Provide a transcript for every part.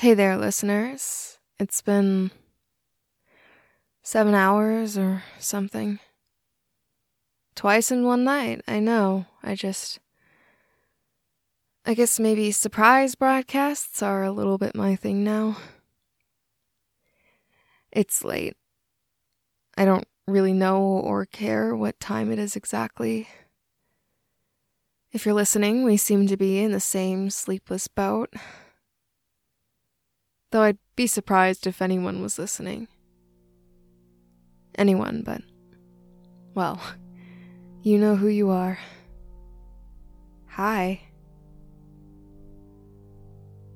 Hey there, listeners. It's been 7 hours or something. Twice in one night, I know. I guess maybe surprise broadcasts are a little bit my thing now. It's late. I don't really know or care what time it is exactly. If you're listening, we seem to be in the same sleepless boat. Though I'd be surprised if anyone was listening. Anyone, but, well, you know who you are. Hi.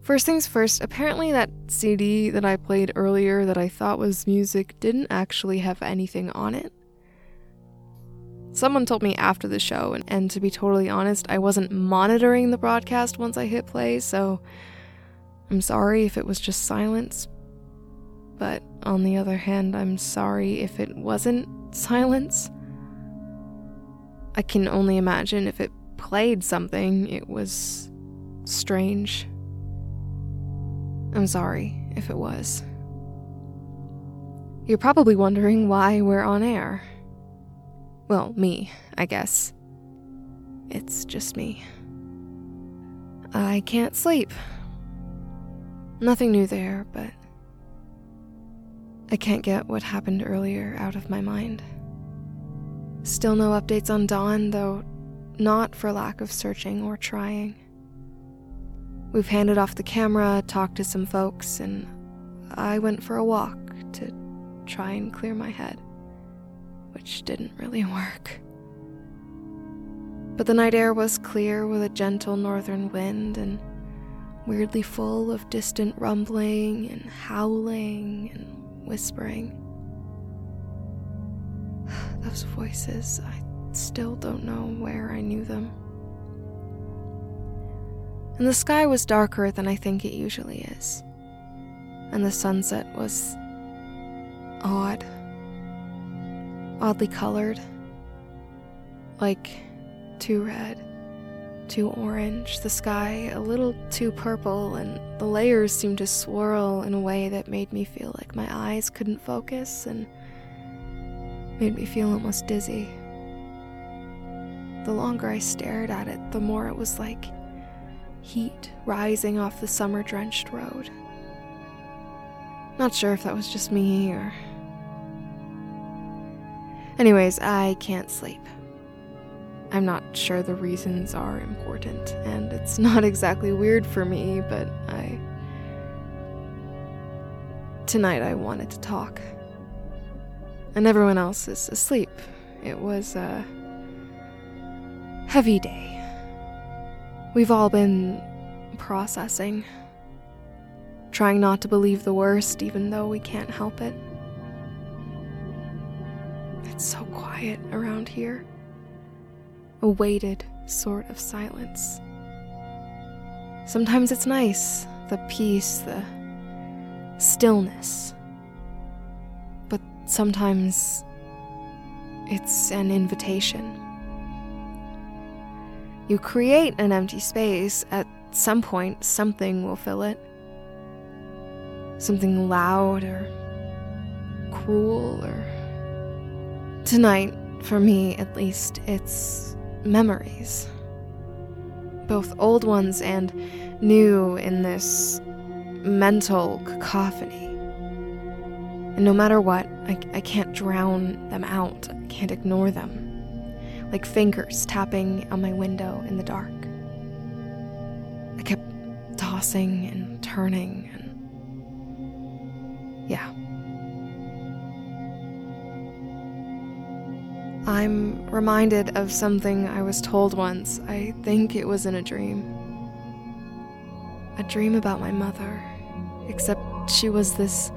First things first, apparently that CD that I played earlier that I thought was music didn't actually have anything on it. Someone told me after the show, and to be totally honest, I wasn't monitoring the broadcast once I hit play, so I'm sorry if it was just silence, but on the other hand, I'm sorry if it wasn't silence. I can only imagine if it played something, it was strange. I'm sorry if it was. You're probably wondering why we're on air. Well, me, I guess. It's just me. I can't sleep. Nothing new there, but I can't get what happened earlier out of my mind. Still no updates on Dawn, though not for lack of searching or trying. We've handed off the camera, talked to some folks, and I went for a walk to try and clear my head, which didn't really work. But the night air was clear with a gentle northern wind and weirdly full of distant rumbling and howling and whispering. Those voices, I still don't know where I knew them. And the sky was darker than I think it usually is. And the sunset was oddly colored. Like too red, too orange, the sky a little too purple, and the layers seemed to swirl in a way that made me feel like my eyes couldn't focus and made me feel almost dizzy. The longer I stared at it, the more it was like heat rising off the summer-drenched road. Not sure if that was just me or... Anyways, I can't sleep. I'm not sure the reasons are important, and it's not exactly weird for me, but Tonight I wanted to talk. And everyone else is asleep. It was a heavy day. We've all been processing. Trying not to believe the worst, even though we can't help it. It's so quiet around here. A weighted sort of silence. Sometimes it's nice, the peace, the stillness. But sometimes it's an invitation. You create an empty space, at some point something will fill it. Something loud or cruel or... Tonight, for me at least, it's... memories. Both old ones and new in this mental cacophony. And no matter what, I can't drown them out. I can't ignore them. Like fingers tapping on my window in the dark. I kept tossing and turning and... yeah. I'm reminded of something I was told once. I think it was in a dream. A dream about my mother, except she was this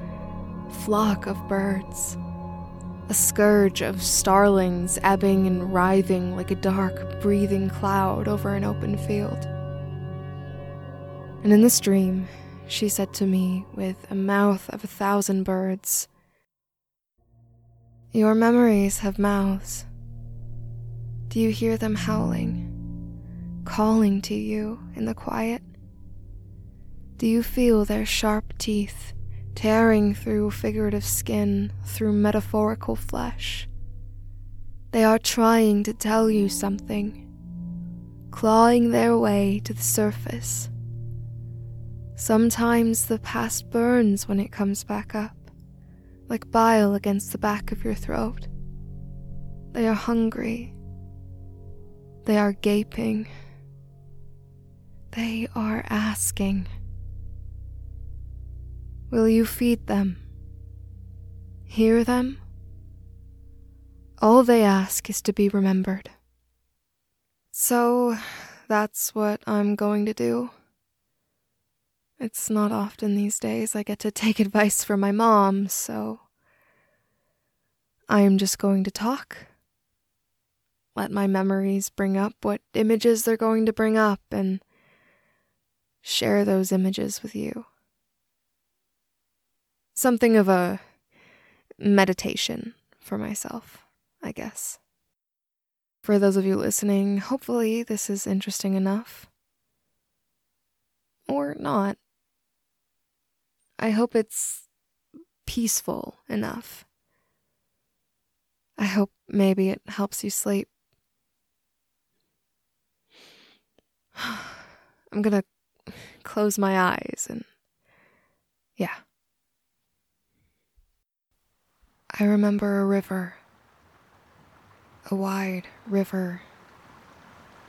flock of birds, a scourge of starlings ebbing and writhing like a dark, breathing cloud over an open field. And in this dream, she said to me with a mouth of 1,000 birds, "Your memories have mouths. Do you hear them howling, calling to you in the quiet? Do you feel their sharp teeth tearing through figurative skin, through metaphorical flesh? They are trying to tell you something, clawing their way to the surface. Sometimes the past burns when it comes back up, like bile against the back of your throat. They are hungry. They are gaping. They are asking. Will you feed them? Hear them? All they ask is to be remembered. So, that's what I'm going to do. It's not often these days I get to take advice from my mom, so I'm just going to talk. Let my memories bring up what images they're going to bring up and share those images with you. Something of a meditation for myself, I guess. For those of you listening, hopefully this is interesting enough. Or not. I hope it's peaceful enough. I hope maybe it helps you sleep. I'm gonna close my eyes and... yeah. I remember a river, a wide river,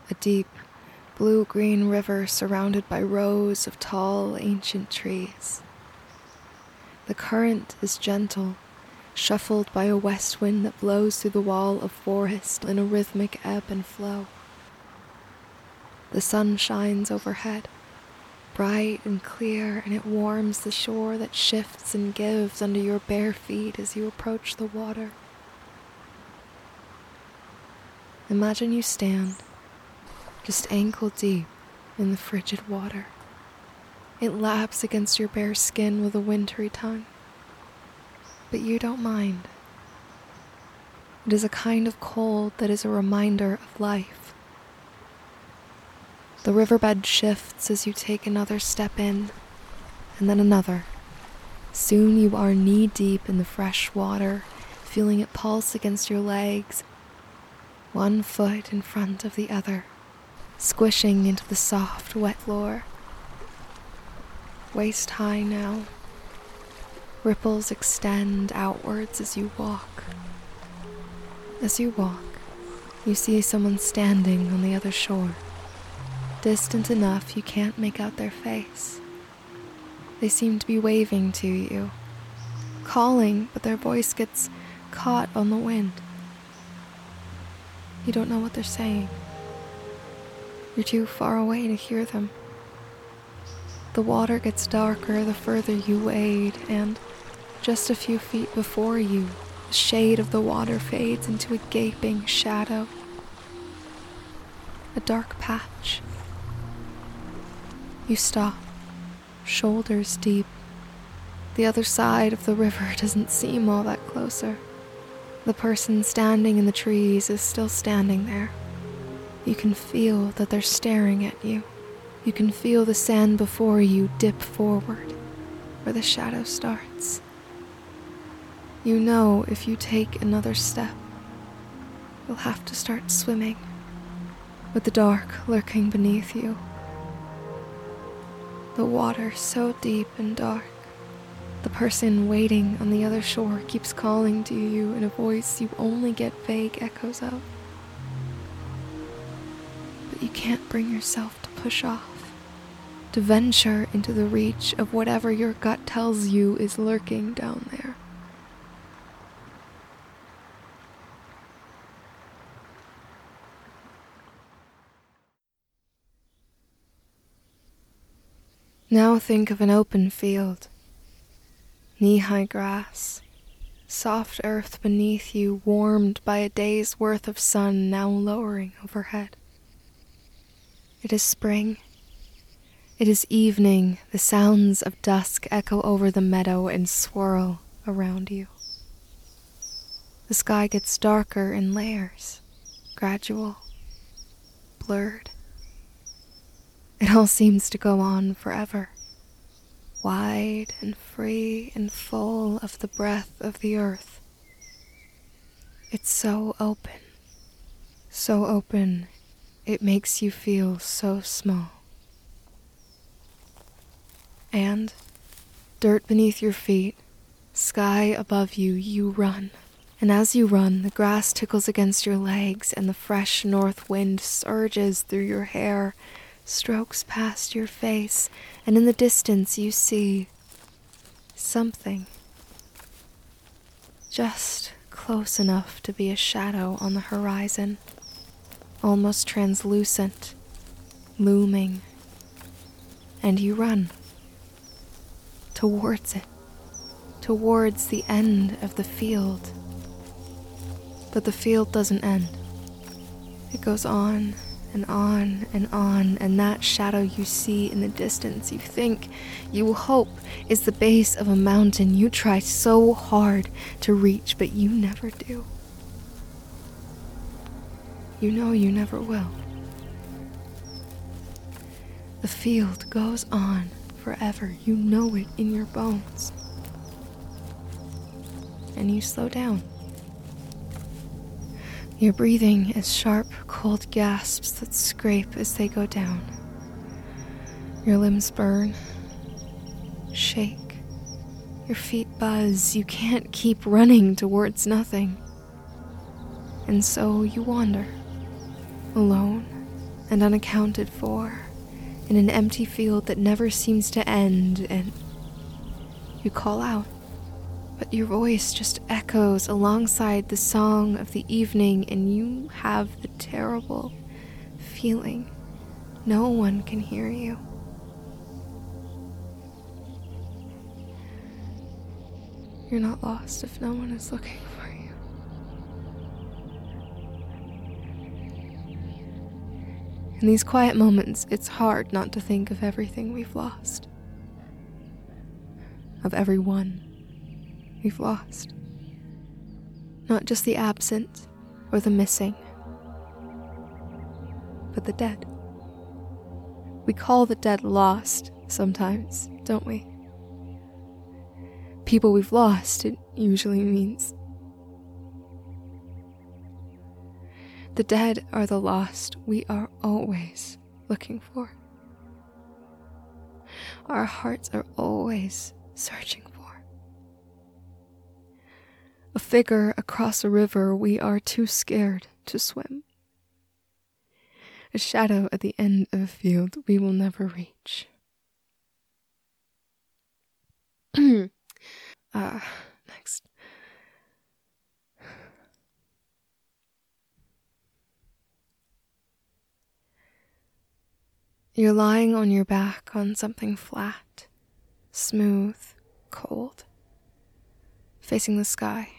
a deep blue-green river surrounded by rows of tall, ancient trees. The current is gentle, shuffled by a west wind that blows through the wall of forest in a rhythmic ebb and flow. The sun shines overhead, bright and clear, and it warms the shore that shifts and gives under your bare feet as you approach the water. Imagine you stand, just ankle deep, in the frigid water. It laps against your bare skin with a wintry tongue. But you don't mind. It is a kind of cold that is a reminder of life. The riverbed shifts as you take another step in, and then another. Soon you are knee-deep in the fresh water, feeling it pulse against your legs, one foot in front of the other, squishing into the soft, wet floor. Waist high now. Ripples extend outwards as you walk. As you walk, you see someone standing on the other shore. Distant enough you can't make out their face. They seem to be waving to you, calling, but their voice gets caught on the wind. You don't know what they're saying. You're too far away to hear them. The water gets darker the further you wade, and just a few feet before you, the shade of the water fades into a gaping shadow. A dark patch. You stop, shoulders deep. The other side of the river doesn't seem all that closer. The person standing in the trees is still standing there. You can feel that they're staring at you. You can feel the sand before you dip forward, where the shadow starts. You know if you take another step, you'll have to start swimming, with the dark lurking beneath you. The water so deep and dark. The person waiting on the other shore keeps calling to you in a voice you only get vague echoes of. But you can't bring yourself to push off, to venture into the reach of whatever your gut tells you is lurking down there. Now think of an open field, knee-high grass, soft earth beneath you warmed by a day's worth of sun now lowering overhead. It is spring. It is evening. The sounds of dusk echo over the meadow and swirl around you. The sky gets darker in layers, gradual, blurred. It all seems to go on forever. wide and free and full of the breath of the earth. It's so open, it makes you feel so small. And, dirt beneath your feet, sky above you, you run. And as you run, the grass tickles against your legs, and the fresh north wind surges through your hair, strokes past your face, and in the distance you see something. Just close enough to be a shadow on the horizon, almost translucent, looming, and you run towards it, towards the end of the field. But the field doesn't end. It goes on and on and on, and that shadow you see in the distance, you think, you hope, is the base of a mountain you try so hard to reach, but you never do. You know you never will. The field goes on forever. You know it in your bones. And you slow down. Your breathing is sharp, cold gasps that scrape as they go down. Your limbs burn, shake, your feet buzz, you can't keep running towards nothing. And so you wander, alone and unaccounted for, in an empty field that never seems to end, and you call out. But your voice just echoes alongside the song of the evening, and you have the terrible feeling no one can hear you. You're not lost if no one is looking for you. In these quiet moments, it's hard not to think of everything we've lost, of everyone we've lost. Not just the absent or the missing, but the dead. We call the dead lost sometimes, don't we? People we've lost, it usually means. The dead are the lost we are always looking for. Our hearts are always searching for. A figure across a river we are too scared to swim. A shadow at the end of a field we will never reach. Next. You're lying on your back on something flat, smooth, cold, facing the sky.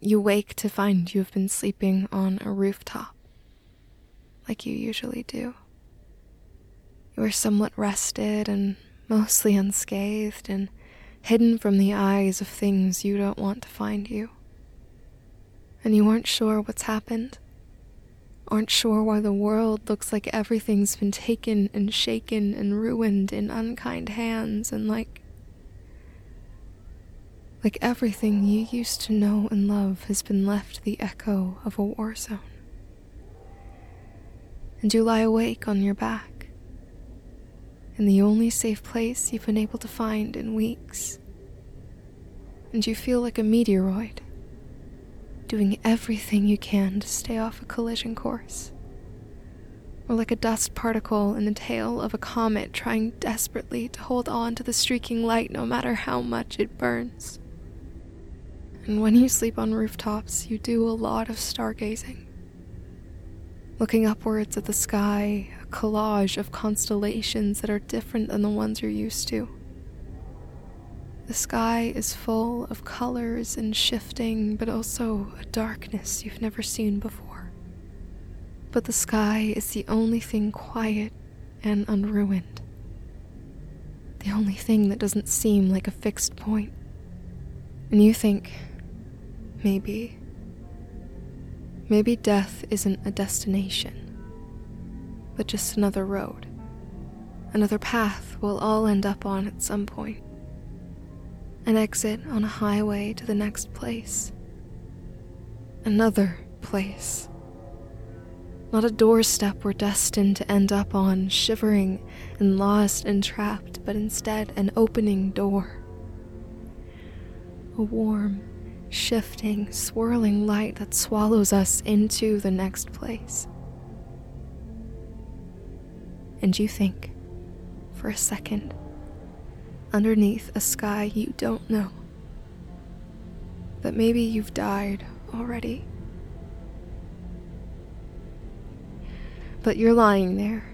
You wake to find you have been sleeping on a rooftop, like you usually do. You are somewhat rested and mostly unscathed and hidden from the eyes of things you don't want to find you. And you aren't sure what's happened, aren't sure why the world looks like everything's been taken and shaken and ruined in unkind hands, and like everything you used to know and love has been left the echo of a war zone. And you lie awake on your back, in the only safe place you've been able to find in weeks. And you feel like a meteoroid, doing everything you can to stay off a collision course. Or like a dust particle in the tail of a comet trying desperately to hold on to the streaking light no matter how much it burns. And when you sleep on rooftops, you do a lot of stargazing. Looking upwards at the sky, a collage of constellations that are different than the ones you're used to. The sky is full of colors and shifting, but also a darkness you've never seen before. But the sky is the only thing quiet and unruined. The only thing that doesn't seem like a fixed point. And you think, maybe death isn't a destination, but just another road, another path we'll all end up on at some point. An exit on a highway to the next place. Another place. Not a doorstep we're destined to end up on, shivering and lost and trapped, but instead an opening door. A warm, shifting, swirling light that swallows us into the next place. And you think, for a second, underneath a sky you don't know, that maybe you've died already. But you're lying there,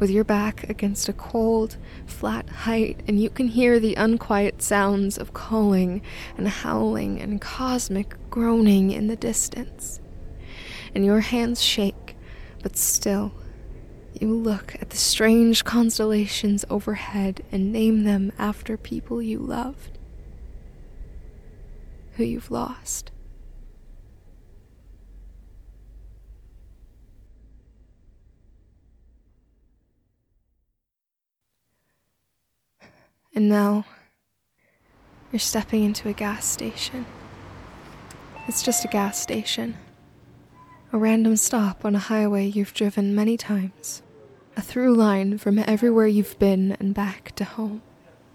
with your back against a cold, flat height, and you can hear the unquiet sounds of calling and howling and cosmic groaning in the distance. And your hands shake, but still, you look at the strange constellations overhead and name them after people you loved, who you've lost. And now, you're stepping into a gas station. It's just a gas station. A random stop on a highway you've driven many times. A through line from everywhere you've been and back to home.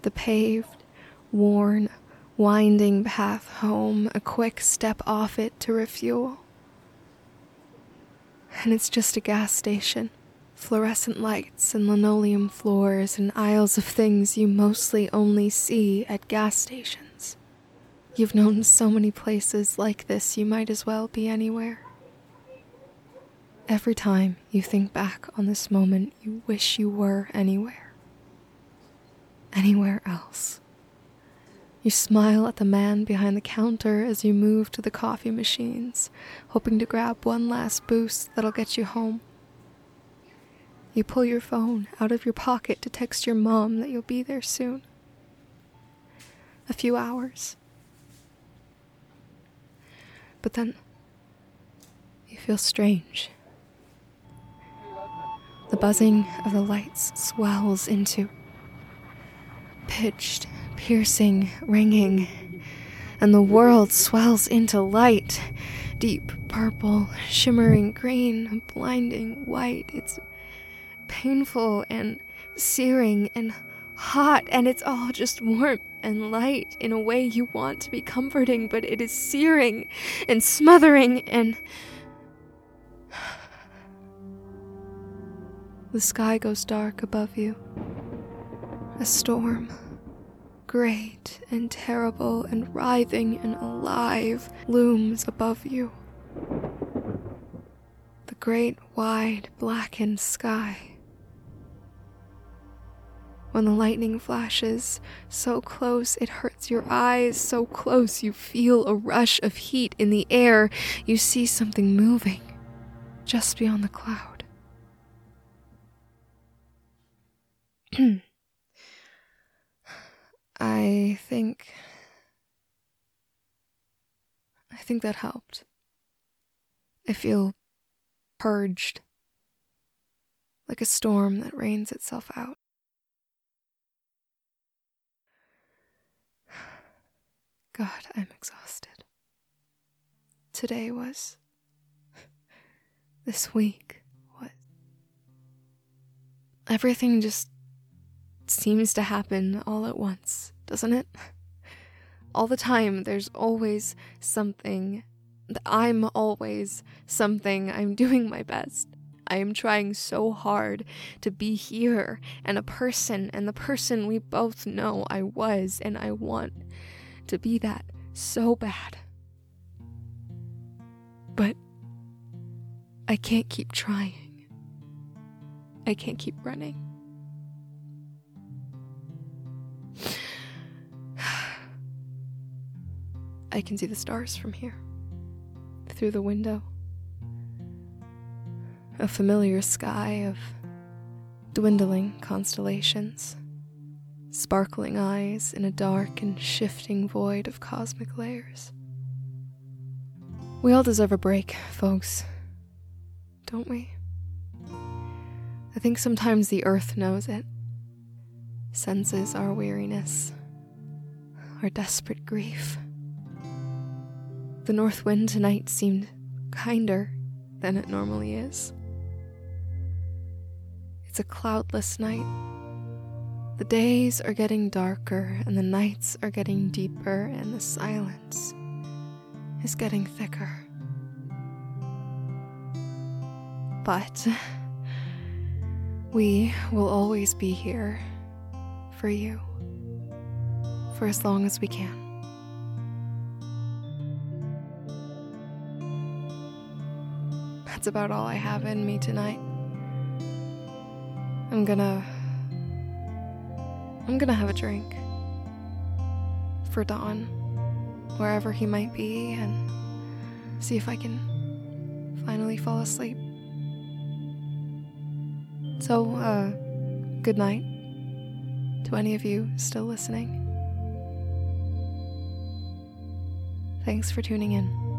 The paved, worn, winding path home, a quick step off it to refuel. And it's just a gas station. Fluorescent lights and linoleum floors and aisles of things you mostly only see at gas stations. You've known so many places like this, you might as well be anywhere. Every time you think back on this moment, you wish you were anywhere. Anywhere else. You smile at the man behind the counter as you move to the coffee machines, hoping to grab one last boost that'll get you home. You pull your phone out of your pocket to text your mom that you'll be there soon. A few hours. But then, you feel strange. The buzzing of the lights swells into pitched, piercing, ringing, and the world swells into light. Deep purple, shimmering green, blinding white. It's painful and searing and hot, and it's all just warmth and light in a way you want to be comforting, but it is searing and smothering, and the sky goes dark above you. A storm, great and terrible and writhing and alive, looms above you. The great, wide, blackened sky. When the lightning flashes, so close it hurts your eyes, so close you feel a rush of heat in the air. You see something moving, just beyond the cloud. I think that helped. I feel purged, like a storm that rains itself out. God, I'm exhausted. Today was. This week was. Everything just seems to happen all at once, doesn't it? All the time, there's always something. I'm always something. I'm doing my best. I am trying so hard to be here and a person, and the person we both know I was and I want to be that so bad. But I can't keep trying. I can't keep running. I can see the stars from here, through the window. A familiar sky of dwindling constellations. Sparkling eyes in a dark and shifting void of cosmic layers. We all deserve a break, folks. Don't we? I think sometimes the earth knows it, senses our weariness, our desperate grief. The north wind tonight seemed kinder than it normally is. It's a cloudless night. The days are getting darker, and the nights are getting deeper, and the silence is getting thicker. But we will always be here for you, for as long as we can. That's about all I have in me tonight. I'm gonna have a drink for Don, wherever he might be, and see if I can finally fall asleep. So, good night to any of you still listening. Thanks for tuning in.